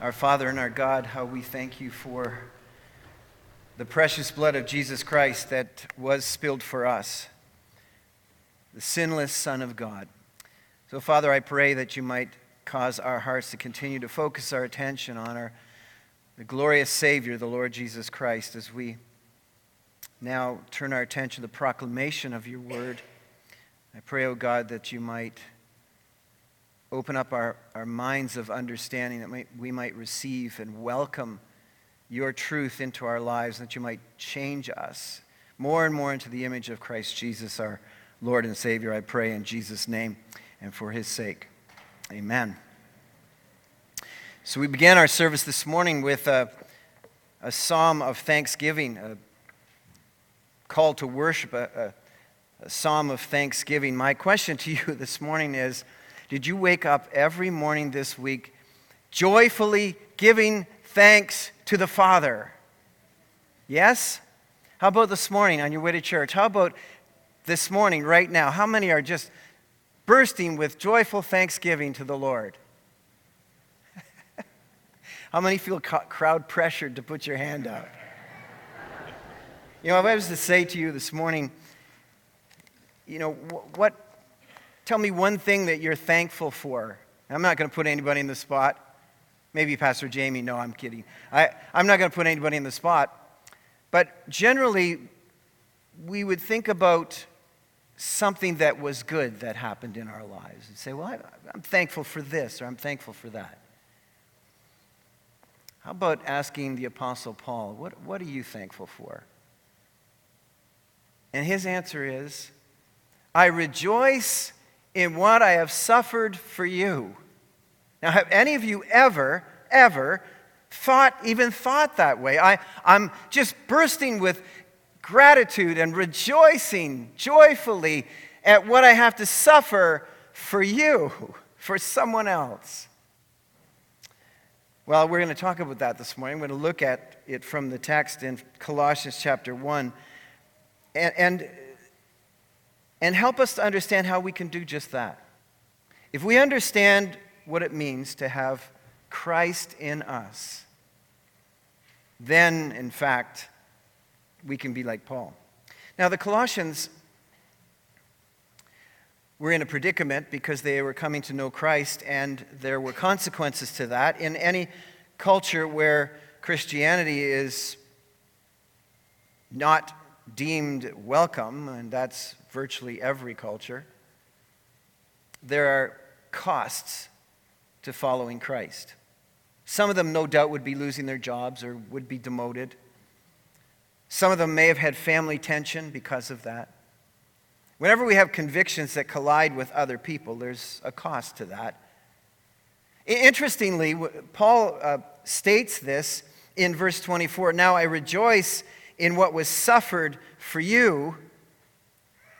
Our Father and our God, how we thank you for the precious blood of Jesus Christ that was spilled for us, the sinless Son of God. So, Father, I pray that you might cause our hearts to continue to focus our attention on the glorious Savior, the Lord Jesus Christ, as we now turn our attention to the proclamation of your word. I pray, O God, that you might open up our minds of understanding, that we might receive and welcome your truth into our lives, that you might change us more and more into the image of Christ Jesus, our Lord and Savior. I pray in Jesus' name and for his sake. Amen. So we began our service this morning with a psalm of thanksgiving, a call to worship, a psalm of thanksgiving. My question to you this morning is, did you wake up every morning this week joyfully giving thanks to the Father? Yes? How about this morning on your way to church? How about this morning right now? How many are just bursting with joyful thanksgiving to the Lord? How many feel crowd pressured to put your hand up? You know, if I was to say to you this morning, you know, tell me one thing that you're thankful for. I'm not going to put anybody in the spot. Maybe Pastor Jamie. No, I'm kidding. I'm not going to put anybody in the spot. But generally, we would think about something that was good that happened in our lives and say, well, I'm thankful for this or I'm thankful for that. How about asking the Apostle Paul, what are you thankful for? And his answer is, I rejoice in what I have suffered for you. Now, have any of you ever even thought that way? I'm just bursting with gratitude and rejoicing joyfully at what I have to suffer for you, for someone else. Well, we're going to talk about that this morning. I'm going to look at it from the text in Colossians chapter 1 and help us to understand how we can do just that. If we understand what it means to have Christ in us, then, in fact, we can be like Paul. Now, the Colossians were in a predicament because they were coming to know Christ, and there were consequences to that. In any culture where Christianity is not deemed welcome, and that's virtually every culture, there are costs to following Christ. Some of them, no doubt, would be losing their jobs or would be demoted. Some of them may have had family tension because of that. Whenever we have convictions that collide with other people, there's a cost to that. Interestingly, Paul states this in verse 24, now I rejoice in what was suffered for you.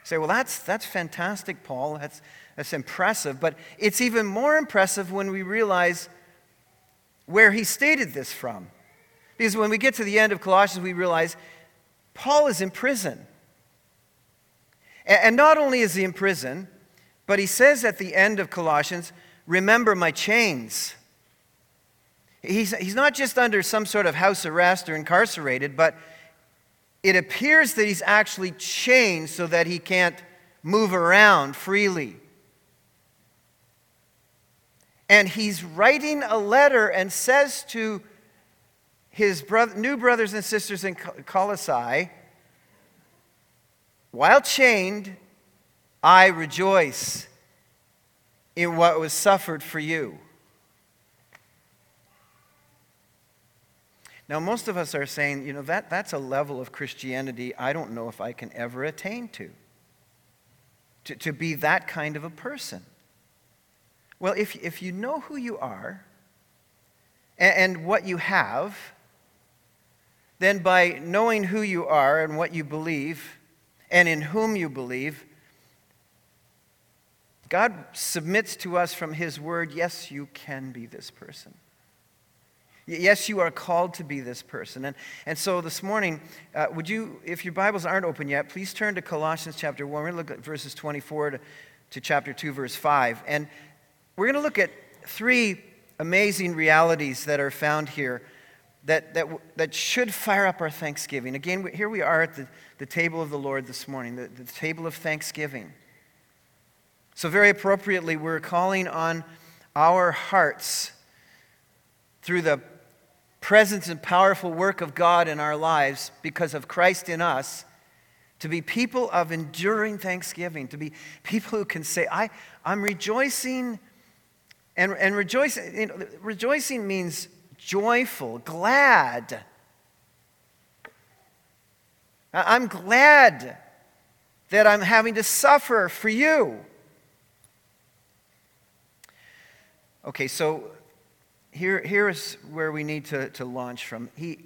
Say, well, that's fantastic, Paul. That's impressive. But it's even more impressive when we realize where he stated this from. Because when we get to the end of Colossians, we realize Paul is in prison. And not only is he in prison, but he says at the end of Colossians, remember my chains. He's not just under some sort of house arrest or incarcerated, but it appears that he's actually chained so that he can't move around freely. And he's writing a letter and says to his new brothers and sisters in Colossae, while chained, I rejoice in what was suffered for you. Now, most of us are saying, you know, that's a level of Christianity I don't know if I can ever attain to be that kind of a person. Well, if you know who you are and what you have, then by knowing who you are and what you believe and in whom you believe, God submits to us from his word, yes, you can be this person. Yes, you are called to be this person. And so this morning, would you, if your Bibles aren't open yet, please turn to Colossians chapter 1. We're going to look at verses 24 to chapter 2, verse 5. And we're going to look at three amazing realities that are found here that should fire up our thanksgiving. Again, here we are at the table of the Lord this morning, the table of thanksgiving. So very appropriately, we're calling on our hearts through the presence and powerful work of God in our lives because of Christ in us to be people of enduring thanksgiving, to be people who can say, I'm rejoicing, and rejoicing, you know, rejoicing means joyful, glad. I'm glad that I'm having to suffer for you. Okay, so here is where we need to launch from. He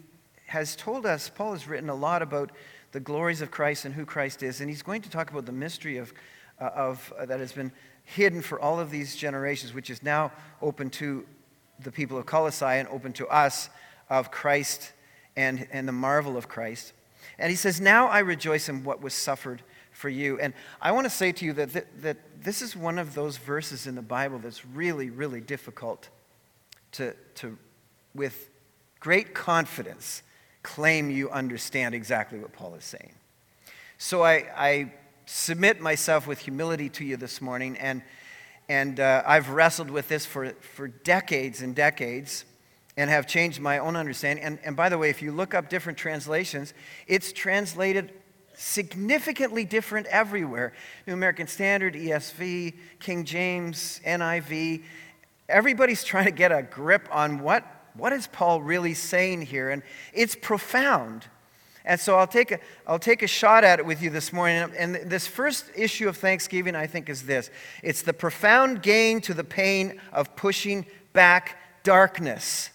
has told us, Paul has written a lot about the glories of Christ and who Christ is, and he's going to talk about the mystery of that has been hidden for all of these generations, which is now open to the people of Colossae and open to us, of Christ and the marvel of Christ. And he says, now I rejoice in what was suffered for you. And I want to say to you that this is one of those verses in the Bible that's really, really difficult to with great confidence, claim you understand exactly what Paul is saying. So I submit myself with humility to you this morning, and I've wrestled with this for decades and decades, and have changed my own understanding. And by the way, if you look up different translations, it's translated significantly different everywhere. New American Standard, ESV, King James, NIV. Everybody's trying to get a grip on what is Paul really saying here, and it's profound. And so I'll take a shot at it with you this morning. And this first issue of Thanksgiving, I think, is this: it's the profound gain to the pain of pushing back darkness.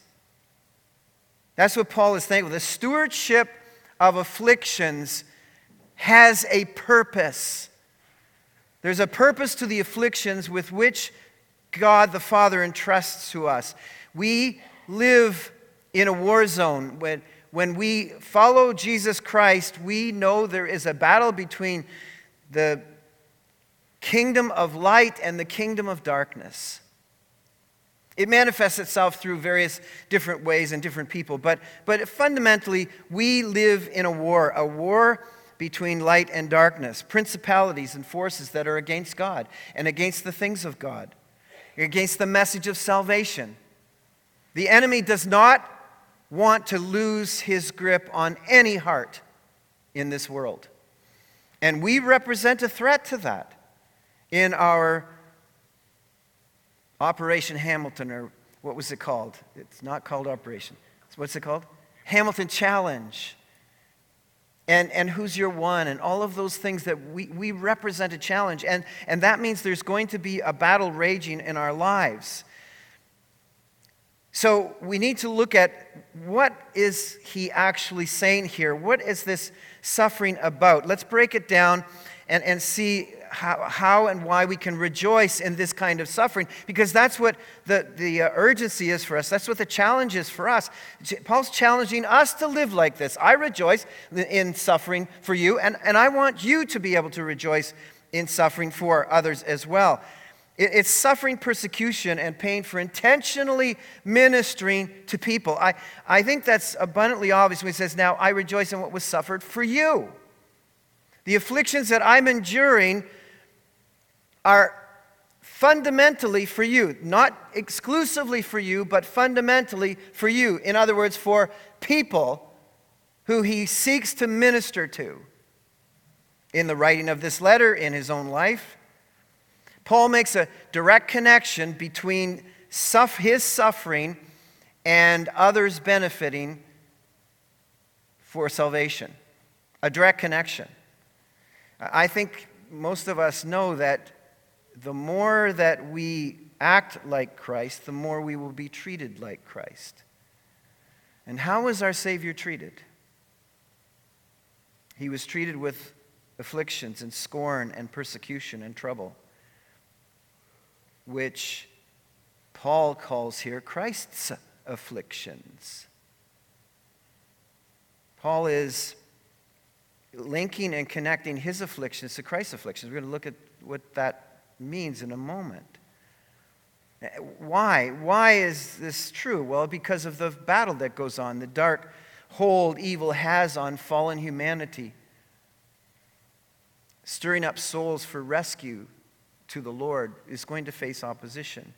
That's what Paul is thankful. The stewardship of afflictions has a purpose. There's a purpose to the afflictions with which God the Father entrusts to us. We live in a war zone. When we follow Jesus Christ, we know there is a battle between the kingdom of light and the kingdom of darkness. It manifests itself through various different ways and different people, but fundamentally, we live in a war between light and darkness, principalities and forces that are against God and against the things of God, against the message of salvation. The enemy does not want to lose his grip on any heart in this world. And we represent a threat to that in our Operation Hamilton, or what was it called? It's not called Operation. What's it called? Hamilton Challenge. And who's your one, and all of those things that we represent a challenge. And that means there's going to be a battle raging in our lives. So we need to look at what is he actually saying here? What is this suffering about? Let's break it down and see how and why we can rejoice in this kind of suffering, because that's what the urgency is for us. That's what the challenge is for us. Paul's challenging us to live like this. I rejoice in suffering for you, and I want you to be able to rejoice in suffering for others as well. It's suffering, persecution, and pain for intentionally ministering to people. I think that's abundantly obvious when he says, now I rejoice in what was suffered for you. The afflictions that I'm enduring are fundamentally for you, not exclusively for you, but fundamentally for you. In other words, for people who he seeks to minister to. In the writing of this letter, in his own life, Paul makes a direct connection between his suffering and others benefiting for salvation. A direct connection. I think most of us know that the more that we act like Christ, the more we will be treated like Christ. And how was our Savior treated? He was treated with afflictions and scorn and persecution and trouble, which Paul calls here Christ's afflictions. Paul is linking and connecting his afflictions to Christ's afflictions. We're going to look at what that means in a moment. Why? Why is this true? Well, because of the battle that goes on, the dark hold evil has on fallen humanity, stirring up souls for rescue to the Lord is going to face opposition.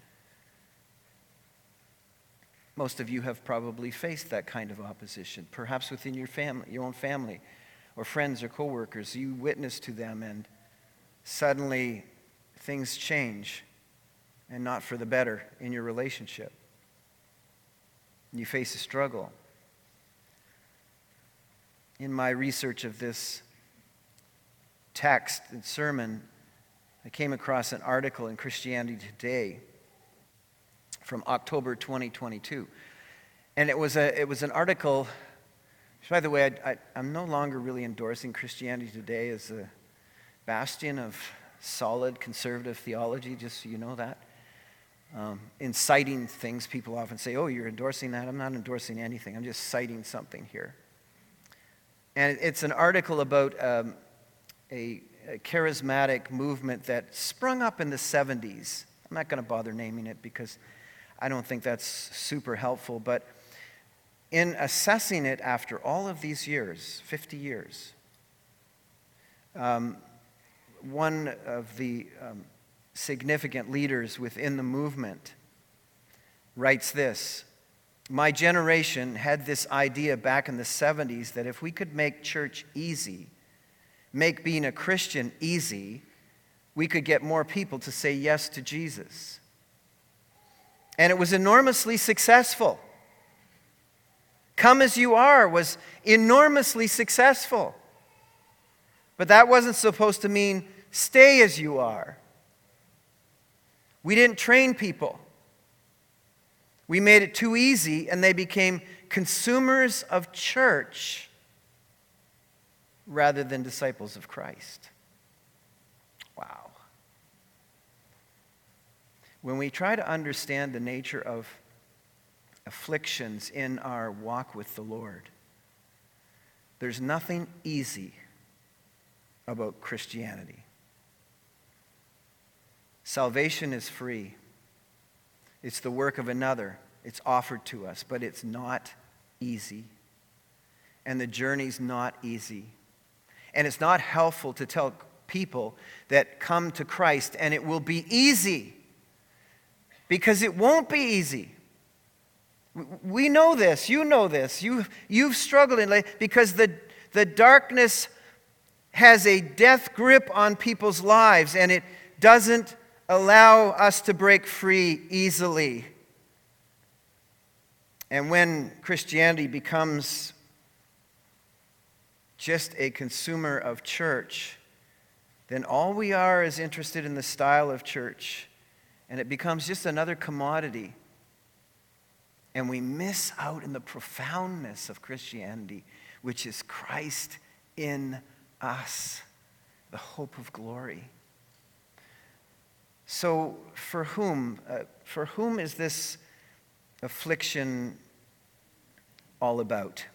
Most of you have probably faced that kind of opposition, perhaps within your family, your own family, or friends or co-workers. You witness to them and suddenly things change, and not for the better in your relationship. You face a struggle. In my research of this text and sermon, I came across an article in Christianity Today from October 2022. And it was an article, which, by the way, I'm no longer really endorsing Christianity Today as a bastion of solid conservative theology, just so you know that. Inciting things, people often say, oh, you're endorsing that. I'm not endorsing anything. I'm just citing something here. And it's an article about a charismatic movement that sprung up in the 70s. I'm not going to bother naming it because I don't think that's super helpful. But in assessing it after all of these years, 50 years, one of the significant leaders within the movement writes this: my generation had this idea back in the 70s that if we could make church easy, make being a Christian easy, we could get more people to say yes to Jesus. And it was enormously successful. Come as you are was enormously successful. But that wasn't supposed to mean stay as you are. We didn't train people. We made it too easy, and they became consumers of church rather than disciples of Christ. Wow. When we try to understand the nature of afflictions in our walk with the Lord, there's nothing easy about Christianity. Salvation is free. It's the work of another. It's offered to us, but it's not easy. And the journey's not easy. And it's not helpful to tell people that come to Christ and it will be easy, because it won't be easy. We know this. You know this. You've struggled in life because the darkness has a death grip on people's lives, and it doesn't allow us to break free easily. And when Christianity becomes just a consumer of church, then all we are is interested in the style of church, and it becomes just another commodity. And we miss out in the profoundness of Christianity, which is Christ in us, the hope of glory. So for whom is this affliction all about?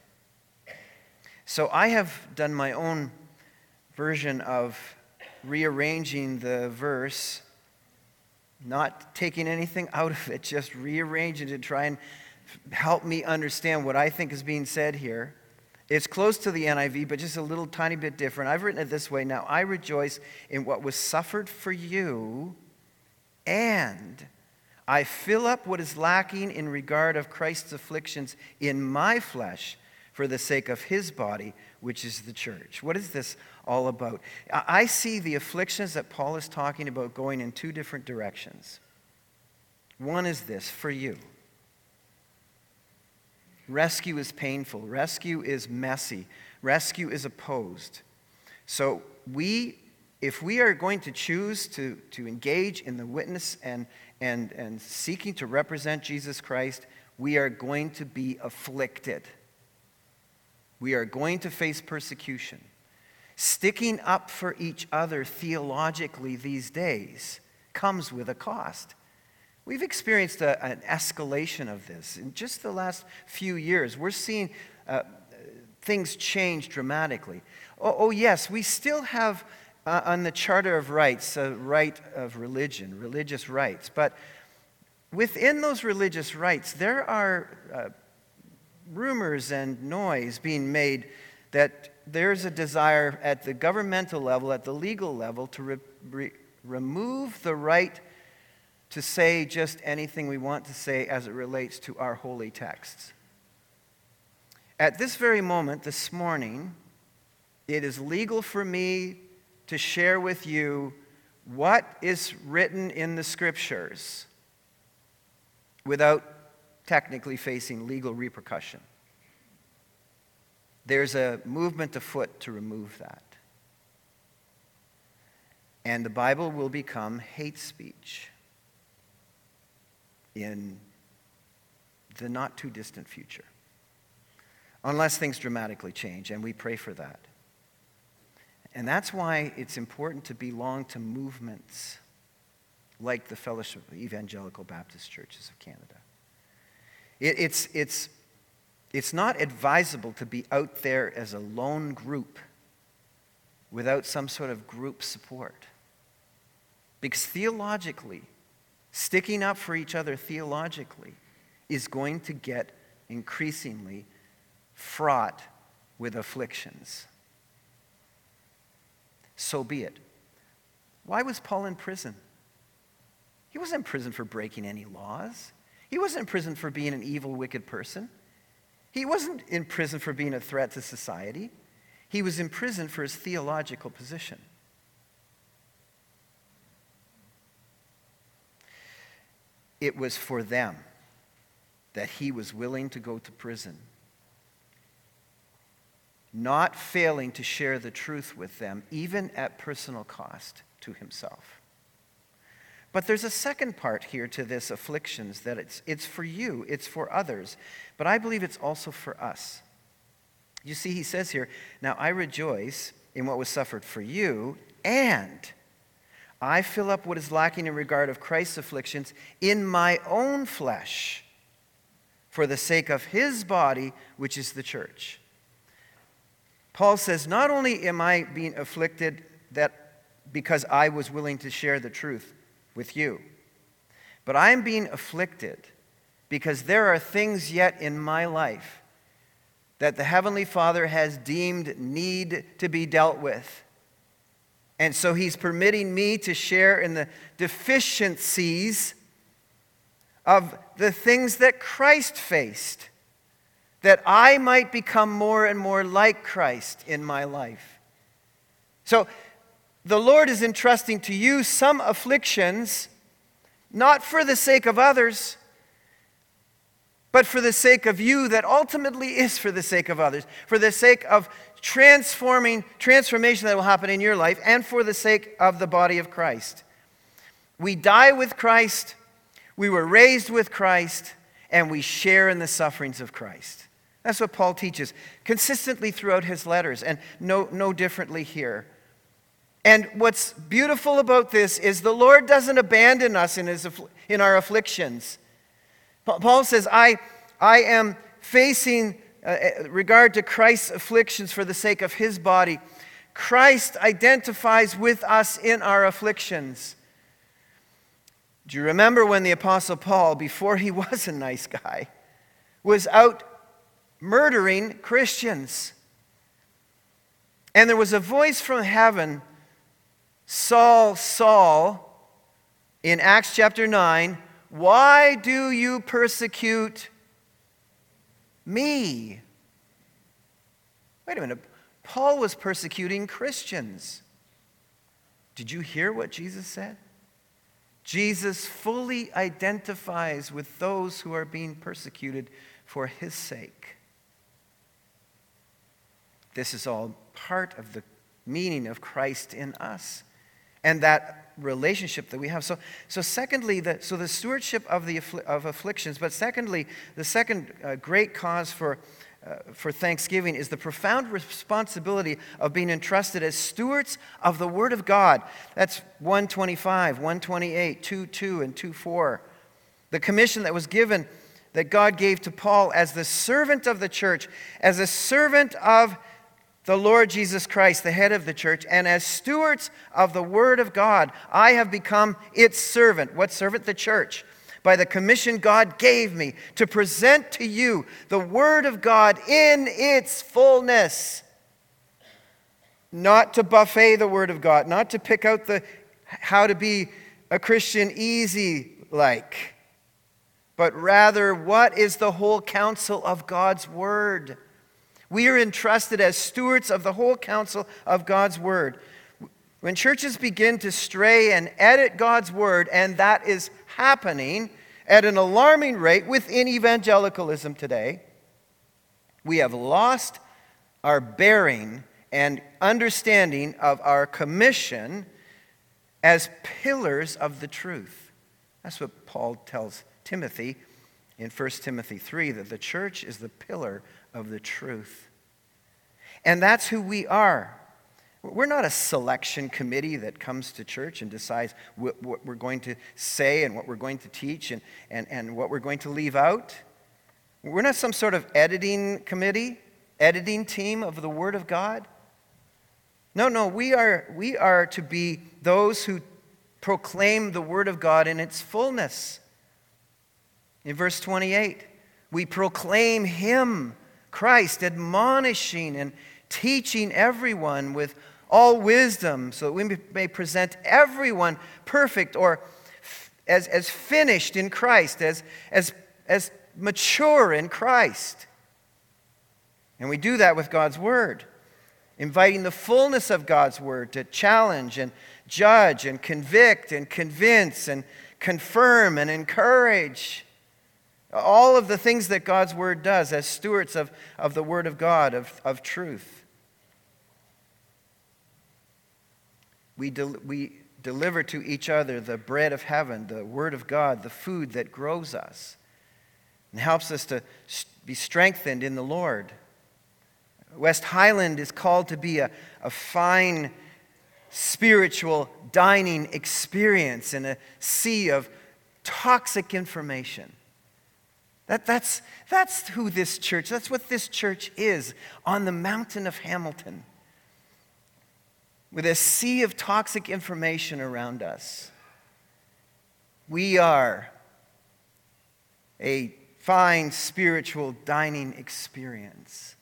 So I have done my own version of rearranging the verse, not taking anything out of it, just rearranging to try and help me understand what I think is being said here. It's close to the NIV, but just a little tiny bit different. I've written it this way: now I rejoice in what was suffered for you, and I fill up what is lacking in regard of Christ's afflictions in my flesh for the sake of his body, which is the church. What is this all about? I see the afflictions that Paul is talking about going in two different directions. One is this: for you. Rescue is painful. Rescue is messy. Rescue is opposed. So if we are going to choose to engage in the witness and seeking to represent Jesus Christ, we are going to be afflicted. We are going to face persecution. Sticking up for each other theologically these days comes with a cost. We've experienced an escalation of this. In just the last few years, we're seeing things change dramatically. Oh, yes, we still have... on the Charter of Rights, right of religion, religious rights. But within those religious rites, there are rumors and noise being made that there's a desire at the governmental level, at the legal level, to remove the right to say just anything we want to say as it relates to our holy texts. At this very moment, this morning, it is legal for me to share with you what is written in the Scriptures without technically facing legal repercussion. There's a movement afoot to remove that. And the Bible will become hate speech in the not too distant future, unless things dramatically change, and we pray for that. And that's why it's important to belong to movements like the Fellowship of the Evangelical Baptist Churches of Canada. It's not advisable to be out there as a lone group without some sort of group support. Because theologically, sticking up for each other theologically is going to get increasingly fraught with afflictions. So be it. Why was Paul in prison? He wasn't in prison for breaking any laws. He wasn't in prison for being an evil, wicked person. He wasn't in prison for being a threat to society. He was in prison for his theological position. It was for them that he was willing to go to prison, not failing to share the truth with them, even at personal cost to himself. But there's a second part here to this afflictions, that it's for you, it's for others, but I believe it's also for us. You see, he says here, now I rejoice in what was suffered for you, and I fill up what is lacking in regard of Christ's afflictions in my own flesh for the sake of his body, which is the church. Paul says, not only am I being afflicted that because I was willing to share the truth with you, but I am being afflicted because there are things yet in my life that the Heavenly Father has deemed need to be dealt with. And so he's permitting me to share in the deficiencies of the things that Christ faced, that I might become more and more like Christ in my life. So the Lord is entrusting to you some afflictions, not for the sake of others, but for the sake of you, that ultimately is for the sake of others, for the sake of transformation that will happen in your life, and for the sake of the body of Christ. We die with Christ, we were raised with Christ, and we share in the sufferings of Christ. That's what Paul teaches consistently throughout his letters, and no differently here. And what's beautiful about this is the Lord doesn't abandon us in our afflictions. Paul says, I am facing regard to Christ's afflictions for the sake of his body. Christ identifies with us in our afflictions. Do you remember when the Apostle Paul, before he was a nice guy, was out murdering Christians? And there was a voice from heaven, Saul, Saul, in Acts chapter 9, why do you persecute me? Wait a minute, Paul was persecuting Christians. Did you hear what Jesus said? Jesus fully identifies with those who are being persecuted for his sake. This is all part of the meaning of Christ in us, and that relationship that we have. So secondly, the stewardship of afflictions, but secondly, the second great cause for thanksgiving is the profound responsibility of being entrusted as stewards of the Word of God. That's 1:25, 1:28, 2:2, and 2:4. The commission that was given, that God gave to Paul as the servant of the church, as a servant of the Lord Jesus Christ, the head of the church, and as stewards of the Word of God, I have become its servant. What servant? The church. by the commission God gave me to present to you the Word of God in its fullness. Not to buffet the Word of God, not to pick out the how to be a Christian easy-like, but rather what is the whole counsel of God's Word. We are entrusted as stewards of the whole counsel of God's Word. When churches begin to stray and edit God's Word, and that is happening at an alarming rate within evangelicalism today, we have lost our bearing and understanding of our commission as pillars of the truth. That's what Paul tells Timothy in 1 Timothy 3, that the church is the pillar of the truth. And that's who we are. We're not a selection committee that comes to church and decides what we're going to say and what we're going to teach and what we're going to leave out. We're not some sort of editing committee, editing team of the Word of God. No, we are to be those who proclaim the Word of God in its fullness. In verse 28, we proclaim Him, Christ, admonishing and teaching everyone with all wisdom, so that we may present everyone perfect, or as finished in Christ, as mature in Christ. And we do that with God's Word, inviting the fullness of God's Word to challenge and judge and convict and convince and confirm and encourage. All of the things that God's Word does as stewards of the Word of God, of truth. We deliver to each other the bread of heaven, the Word of God, the food that grows us and helps us to be strengthened in the Lord. West Highland is called to be a fine spiritual dining experience in a sea of toxic information. That's who this church, that's what this church is on the mountain of Hamilton, with a sea of toxic information around us. We are a fine spiritual dining experience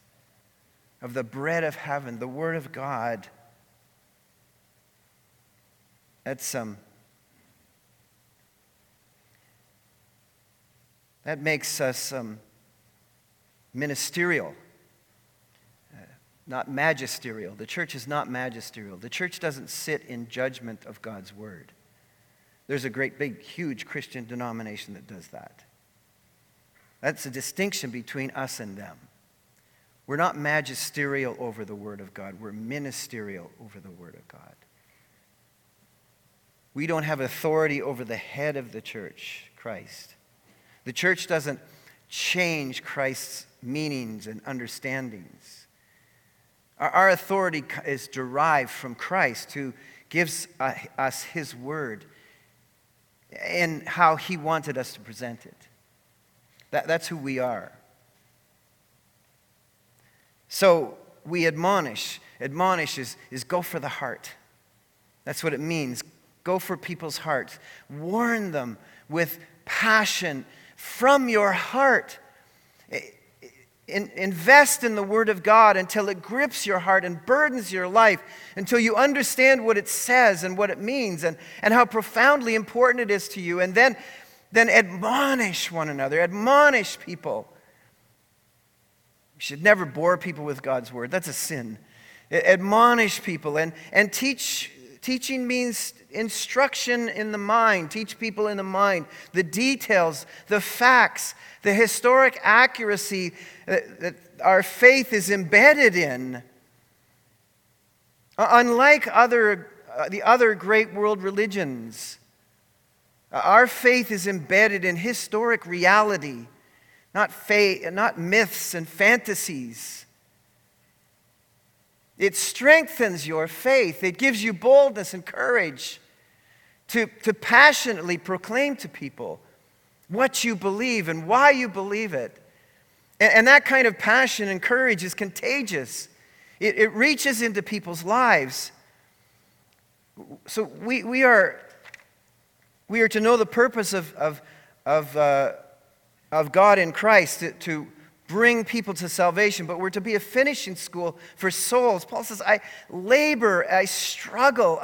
of the bread of heaven, the Word of God. That makes us ministerial, not magisterial. The church is not magisterial. The church doesn't sit in judgment of God's Word. There's a great, big, huge Christian denomination that does that. That's a distinction between us and them. We're not magisterial over the Word of God. We're ministerial over the Word of God. We don't have authority over the head of the church, Christ. The church doesn't change Christ's meanings and understandings. Our authority is derived from Christ, who gives us His Word and how He wanted us to present it. That's who we are. So we admonish. Admonish is go for the heart. That's what it means. Go for people's hearts. Warn them with passion from your heart. Invest in the Word of God until it grips your heart and burdens your life, until you understand what it says and what it means and how profoundly important it is to you. And then admonish one another. Admonish people. You should never bore people with God's Word. That's a sin. Admonish people and teach. Teaching means instruction in the mind. Teach people in the mind the details, the facts, the historic accuracy that our faith is embedded in. Unlike the other great world religions, our faith is embedded in historic reality, not myths and fantasies. It strengthens your faith. It gives you boldness and courage to passionately proclaim to people what you believe and why you believe it. And that kind of passion and courage is contagious. It reaches into people's lives. So we are to know the purpose of of God in Christ to bring people to salvation, but we're to be a finishing school for souls. Paul says, I labor, I struggle,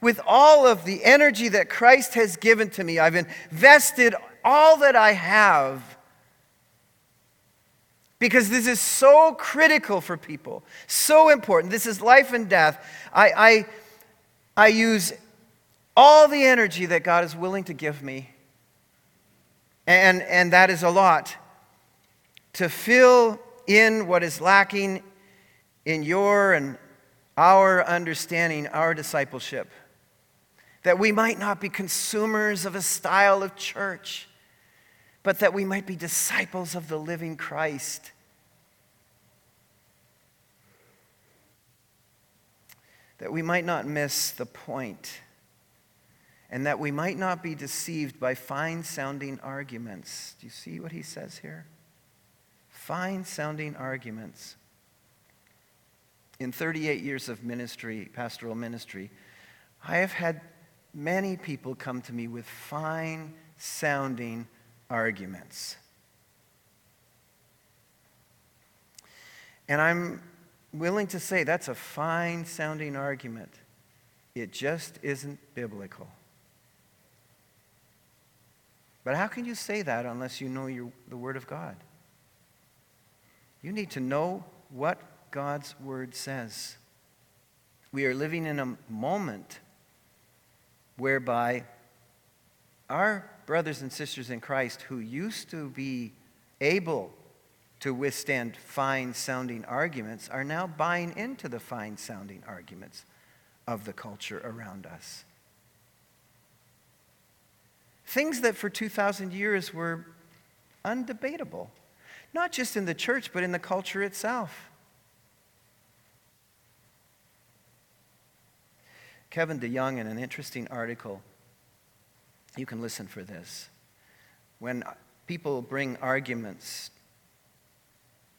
with all of the energy that Christ has given to me. I've invested all that I have, because this is so critical for people, so important. This is life and death. I use all the energy that God is willing to give me, and that is a lot, to fill in what is lacking in your and our understanding, our discipleship, that we might not be consumers of a style of church, but that we might be disciples of the living Christ. That we might not miss the point, and that we might not be deceived by fine-sounding arguments. Do you see what he says here? Fine-sounding arguments. In 38 years of ministry, pastoral ministry, I have had many people come to me with fine-sounding arguments. And I'm willing to say that's a fine-sounding argument. It just isn't biblical. But how can you say that unless you know the Word of God? You need to know what God's Word says. We are living in a moment whereby our brothers and sisters in Christ who used to be able to withstand fine-sounding arguments are now buying into the fine-sounding arguments of the culture around us. Things that for 2,000 years were undebatable, not just in the church, but in the culture itself. Kevin DeYoung, in an interesting article, you can listen for this. When people bring arguments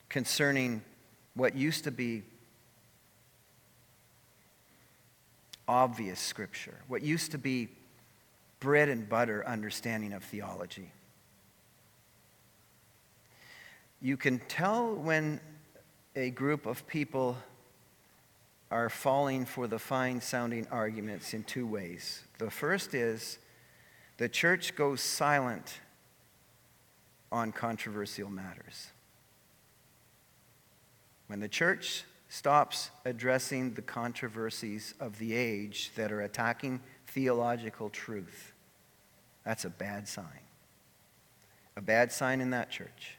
concerning what used to be obvious scripture, what used to be bread and butter understanding of theology, you can tell when a group of people are falling for the fine-sounding arguments in two ways. The first is the church goes silent on controversial matters. When the church stops addressing the controversies of the age that are attacking theological truth, that's a bad sign. A bad sign in that church.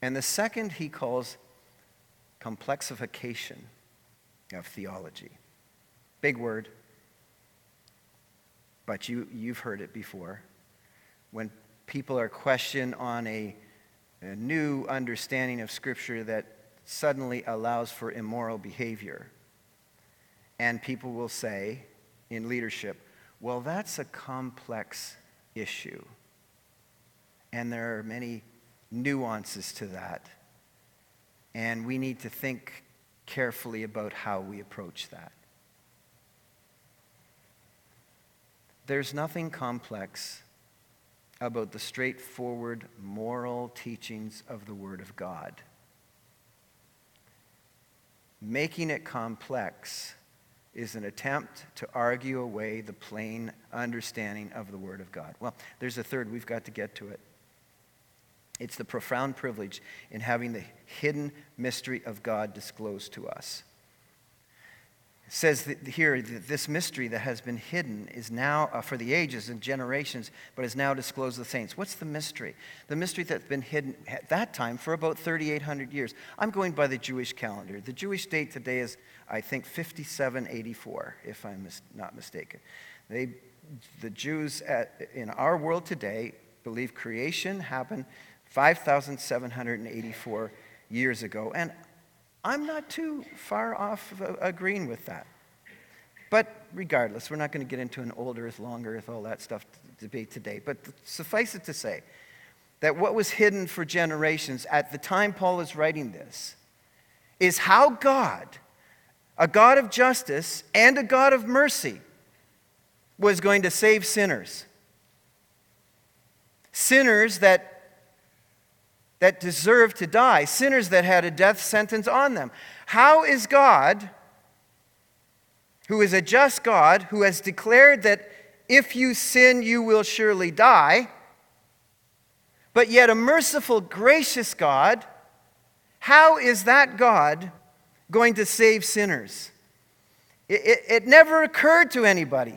And the second he calls complexification of theology. Big word. But you've heard it before. When people are questioned on a new understanding of Scripture that suddenly allows for immoral behavior, and people will say in leadership, well, that's a complex issue, and there are many nuances to that, and we need to think carefully about how we approach that. There's nothing complex about the straightforward moral teachings of the Word of God. Making it complex is an attempt to argue away the plain understanding of the Word of God. Well, there's a third. We've got to get to it. It's the profound privilege in having the hidden mystery of God disclosed to us. It says that here, this mystery that has been hidden is now for the ages and generations, but is now disclosed to the saints. What's the mystery? The mystery that's been hidden at that time for about 3,800 years. I'm going by the Jewish calendar. The Jewish date today is, I think, 5784, if I'm not mistaken. The Jews in our world today believe creation happened 5,784 years ago, and I'm not too far off of agreeing with that. But regardless, we're not going to get into an old earth, long earth, all that stuff debate today. But suffice it to say that what was hidden for generations at the time Paul is writing this is how God, a God of justice and a God of mercy, was going to save sinners. Sinners that deserved to die. Sinners that had a death sentence on them. How is God, who is a just God, who has declared that if you sin, you will surely die, but yet a merciful, gracious God, how is that God going to save sinners? It never occurred to anybody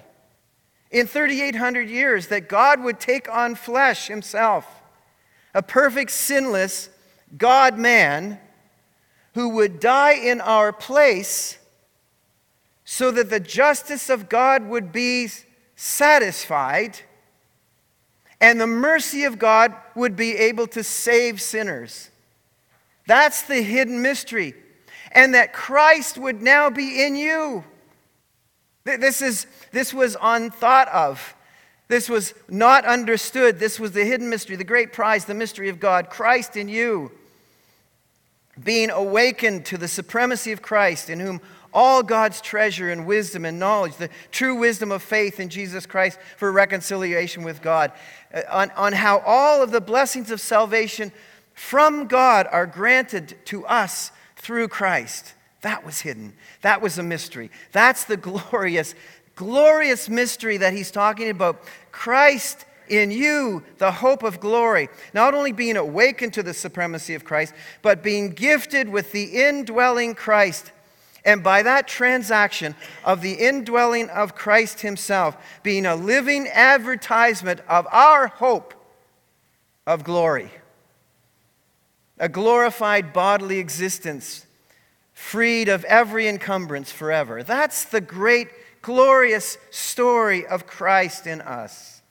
in 3,800 years that God would take on flesh himself, a perfect, sinless God-man who would die in our place so that the justice of God would be satisfied and the mercy of God would be able to save sinners. That's the hidden mystery. And that Christ would now be in you. This was unthought of. This was not understood. This was the hidden mystery, the great prize, the mystery of God. Christ in you, being awakened to the supremacy of Christ, in whom all God's treasure and wisdom and knowledge, the true wisdom of faith in Jesus Christ for reconciliation with God, on how all of the blessings of salvation from God are granted to us through Christ. That was hidden. That was a mystery. That's the glorious, glorious mystery that he's talking about. Christ in you, the hope of glory. Not only being awakened to the supremacy of Christ, but being gifted with the indwelling Christ. And by that transaction of the indwelling of Christ himself, being a living advertisement of our hope of glory. A glorified bodily existence, freed of every encumbrance forever. That's the great, glorious story of Christ in us.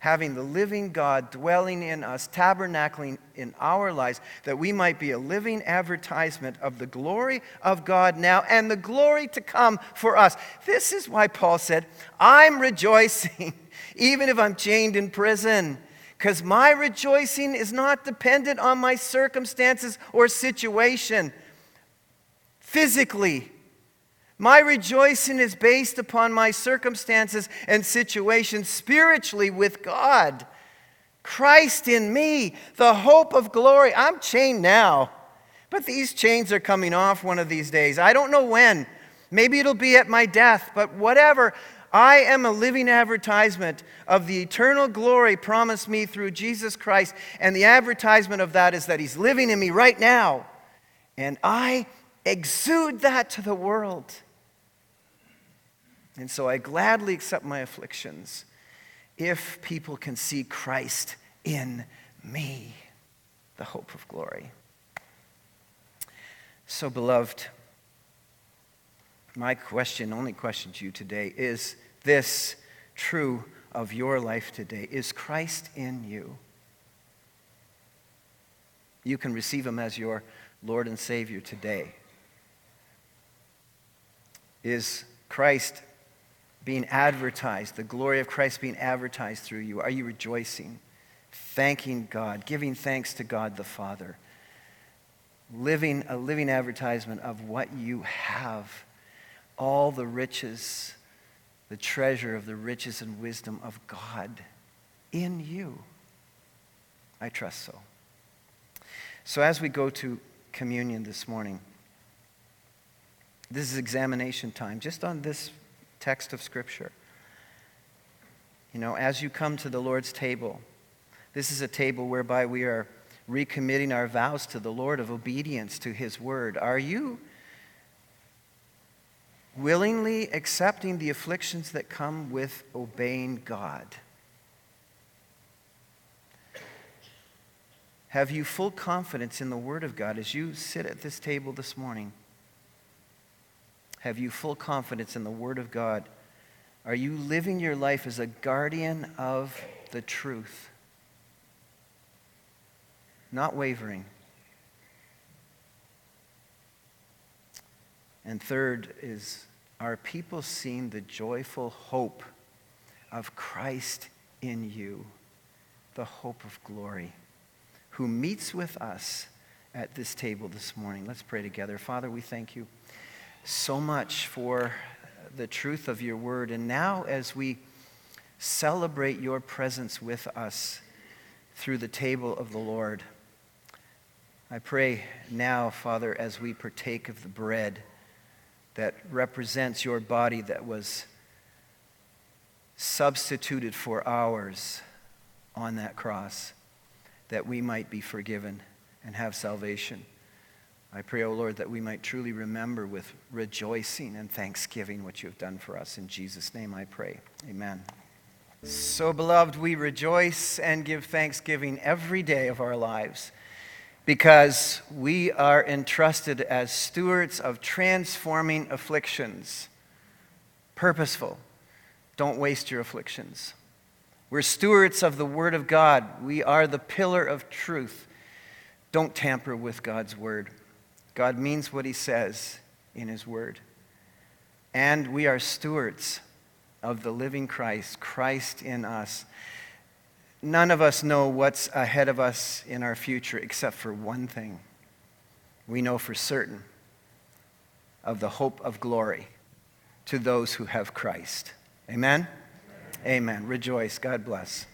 Having the living God dwelling in us, tabernacling in our lives, that we might be a living advertisement of the glory of God now and the glory to come for us. This is why Paul said, I'm rejoicing, even if I'm chained in prison. Because my rejoicing is not dependent on my circumstances or situation physically. My rejoicing is based upon my circumstances and situation spiritually with God. Christ in me, the hope of glory. I'm chained now, but these chains are coming off one of these days. I don't know when. Maybe it'll be at my death, but whatever. I am a living advertisement of the eternal glory promised me through Jesus Christ. And the advertisement of that is that he's living in me right now. And I exude that to the world. And so I gladly accept my afflictions if people can see Christ in me, the hope of glory. So, beloved, my question, only question to you today, is this true of your life today? Is Christ in you? You can receive him as your Lord and Savior today. Is Christ being advertised, the glory of Christ being advertised through you? Are you rejoicing, thanking God, giving thanks to God the Father, living a living advertisement of what you have? All the riches, the treasure of the riches and wisdom of God in you. I trust so. So as we go to communion this morning, this is examination time, just on this text of Scripture. You know, as you come to the Lord's table, this is a table whereby we are recommitting our vows to the Lord of obedience to his word. Are you willingly accepting the afflictions that come with obeying God? Have you full confidence in the Word of God as you sit at this table this morning? Have you full confidence in the Word of God? Are you living your life as a guardian of the truth? Not wavering. And third is, are people seeing the joyful hope of Christ in you, the hope of glory, who meets with us at this table this morning? Let's pray together. Father, we thank you so much for the truth of your word. And now as we celebrate your presence with us, through the table of the Lord. I pray now, Father, as we partake of the bread that represents your body that was substituted for ours on that cross, that we might be forgiven and have salvation. I pray, O Lord, that we might truly remember with rejoicing and thanksgiving what you have done for us. In Jesus' name I pray. Amen. So, beloved, we rejoice and give thanksgiving every day of our lives because we are entrusted as stewards of transforming afflictions. Purposeful. Don't waste your afflictions. We're stewards of the Word of God. We are the pillar of truth. Don't tamper with God's Word. God means what He says in His Word. And we are stewards of the living Christ, Christ in us. None of us know what's ahead of us in our future except for one thing. We know for certain of the hope of glory to those who have Christ. Amen? Amen. Rejoice. God bless.